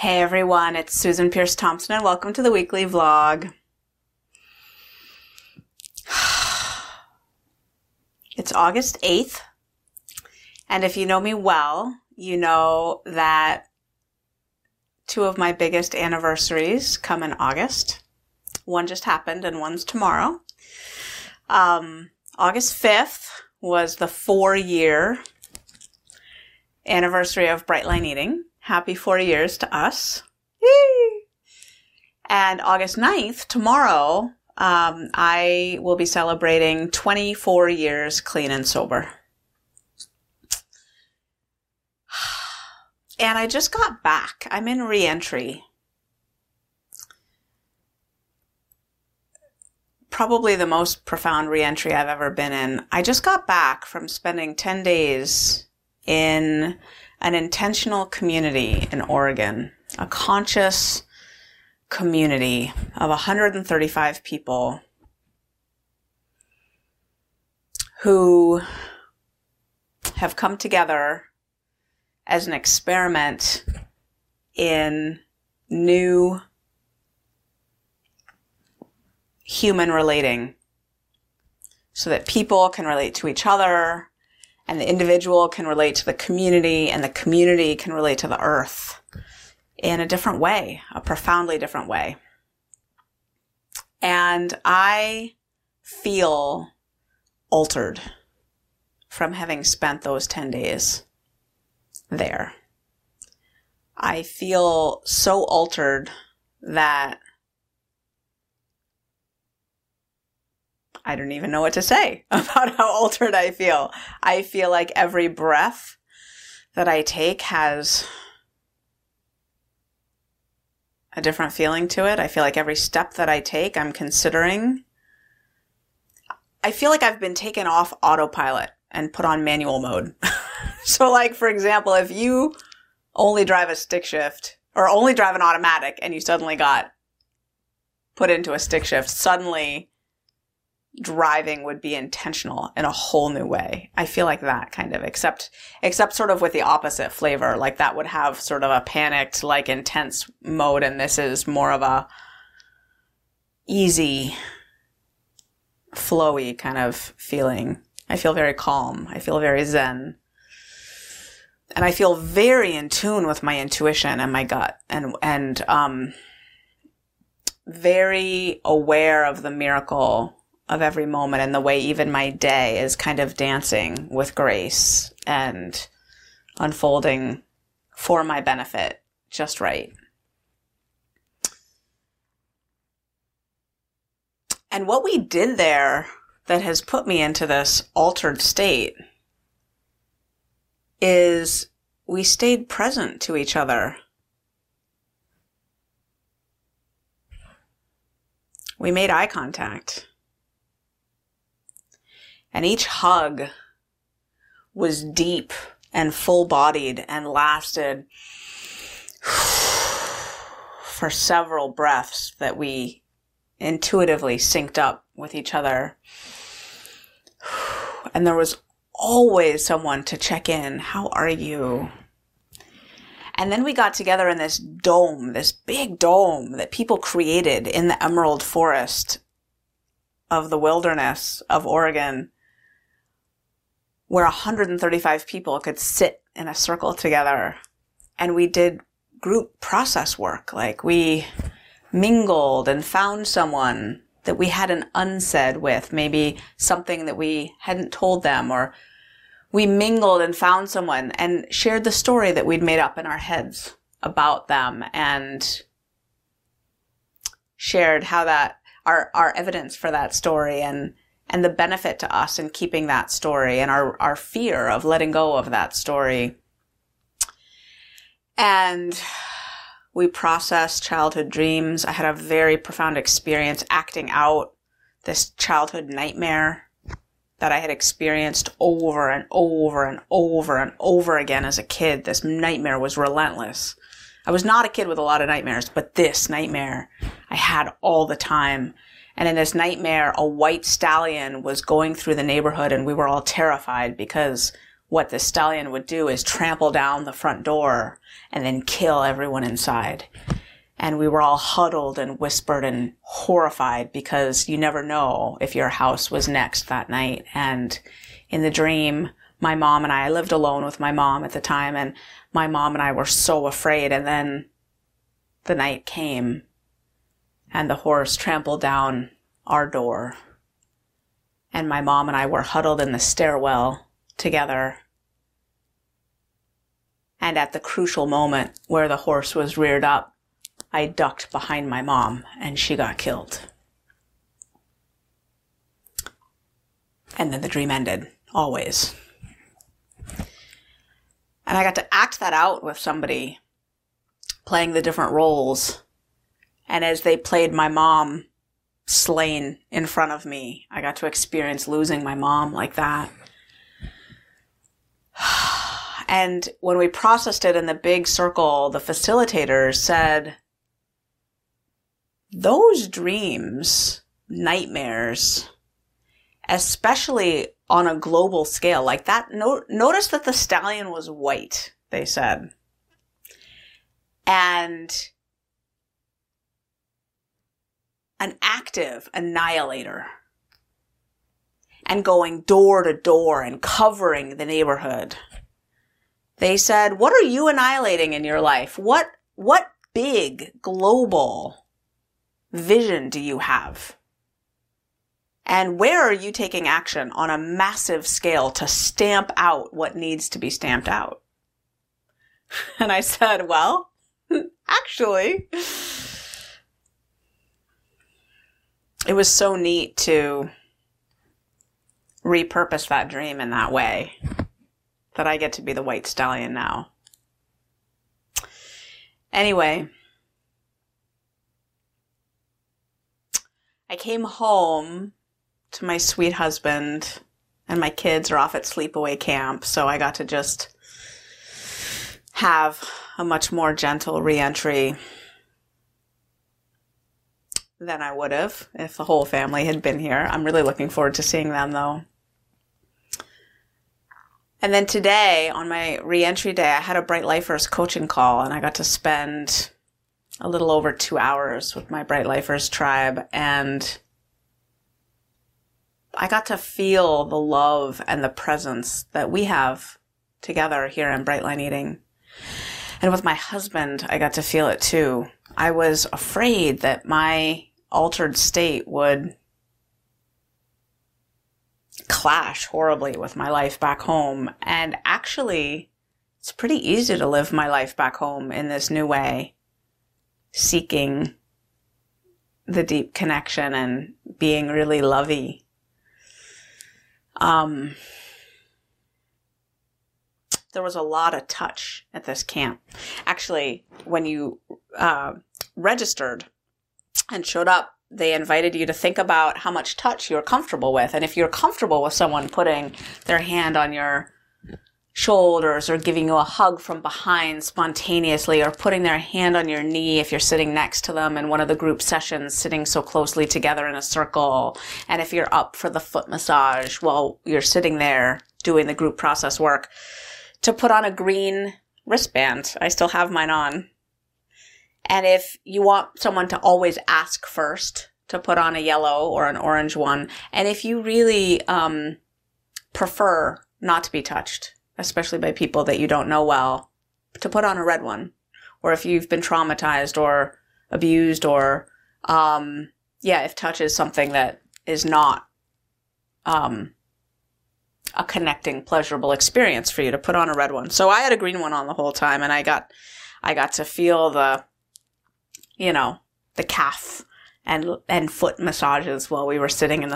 Hey everyone, it's Susan Pierce Thompson and welcome to the weekly vlog. It's August 8th and if you know me well, you know that two of my biggest anniversaries come in August. One just happened and one's tomorrow. August 5th was the 4-year anniversary of Bright Line Eating. Happy 4 years to us. Yay! And August 9th, tomorrow, I will be celebrating 24 years clean and sober. And I just got back. I'm in re-entry. Probably the most profound re-entry I've ever been in. I just got back from spending 10 days in an intentional community in Oregon, a conscious community of 135 people who have come together as an experiment in new human relating so that people can relate to each other, and the individual can relate to the community, and the community can relate to the earth in a different way, a profoundly different way. And I feel altered from having spent those 10 days there. I feel so altered that I don't even know what to say about how altered I feel. I feel like every breath that I take has a different feeling to it. I feel like every step that I take, I'm considering. I feel like I've been taken off autopilot and put on manual mode. So like, for example, if you only drive a stick shift or only drive an automatic and you suddenly got put into a stick shift, suddenly driving would be intentional in a whole new way. I feel like that kind of, except sort of with the opposite flavor. Like that would have sort of a panicked, like intense mode, and this is more of a easy, flowy kind of feeling. I feel very calm. I feel very zen. And I feel very in tune with my intuition and my gut and very aware of the miracle of every moment and the way even my day is kind of dancing with grace and unfolding for my benefit just right. And what we did there that has put me into this altered state is we stayed present to each other. We made eye contact. And each hug was deep and full-bodied and lasted for several breaths that we intuitively synced up with each other. And there was always someone to check in. How are you? And then we got together in this dome, this big dome that people created in the Emerald Forest of the wilderness of Oregon, where 135 people could sit in a circle together. And we did group process work. Like we mingled and found someone that we had an unsaid with, maybe something that we hadn't told them, or we mingled and found someone and shared the story that we'd made up in our heads about them and shared how that, our evidence for that story and the benefit to us in keeping that story and our fear of letting go of that story. And we processed childhood dreams. I had a very profound experience acting out this childhood nightmare that I had experienced over and over and over and over again as a kid. This nightmare was relentless. I was not a kid with a lot of nightmares, but this nightmare I had all the time. And in this nightmare, a white stallion was going through the neighborhood and we were all terrified because what the stallion would do is trample down the front door and then kill everyone inside. And we were all huddled and whispered and horrified, because you never know if your house was next that night. And in the dream, my mom and I lived alone with my mom at the time, and my mom and I were so afraid. And then the night came and the horse trampled down our door. And my mom and I were huddled in the stairwell together. And at the crucial moment where the horse was reared up, I ducked behind my mom and she got killed. And then the dream ended, always. And I got to act that out with somebody, playing the different roles. And as they played my mom slain in front of me, I got to experience losing my mom like that. And when we processed it in the big circle, the facilitator said, those dreams, nightmares, especially on a global scale like that, notice that the stallion was white, they said. And an active annihilator. And going door to door and covering the neighborhood. They said, what are you annihilating in your life? What big global vision do you have? And where are you taking action on a massive scale to stamp out what needs to be stamped out? And I said, well, actually, it was so neat to repurpose that dream in that way, that I get to be the white stallion now. Anyway, I came home to my sweet husband, and my kids are off at sleepaway camp, so I got to just have a much more gentle re-entry than I would have if the whole family had been here. I'm really looking forward to seeing them, though. And then today, on my re-entry day, I had a Bright Lifers coaching call, and I got to spend a little over 2 hours with my Bright Lifers tribe, and I got to feel the love and the presence that we have together here in Bright Line Eating. And with my husband, I got to feel it too. I was afraid that my altered state would clash horribly with my life back home. And actually, it's pretty easy to live my life back home in this new way, seeking the deep connection and being really lovey. There was a lot of touch at this camp. Actually, when you registered and showed up, they invited you to think about how much touch you're comfortable with. And if you're comfortable with someone putting their hand on your shoulders or giving you a hug from behind spontaneously, or putting their hand on your knee if you're sitting next to them in one of the group sessions, sitting so closely together in a circle. And if you're up for the foot massage while you're sitting there doing the group process work, to put on a green wristband. I still have mine on. And if you want someone to always ask first, to put on a yellow or an orange one. And if you really prefer not to be touched, especially by people that you don't know well, to put on a red one. Or if you've been traumatized or abused, or if touch is something that is not a connecting, pleasurable experience for you, to put on a red one. So I had a green one on the whole time, and I got to feel the calf and foot massages while we were sitting in the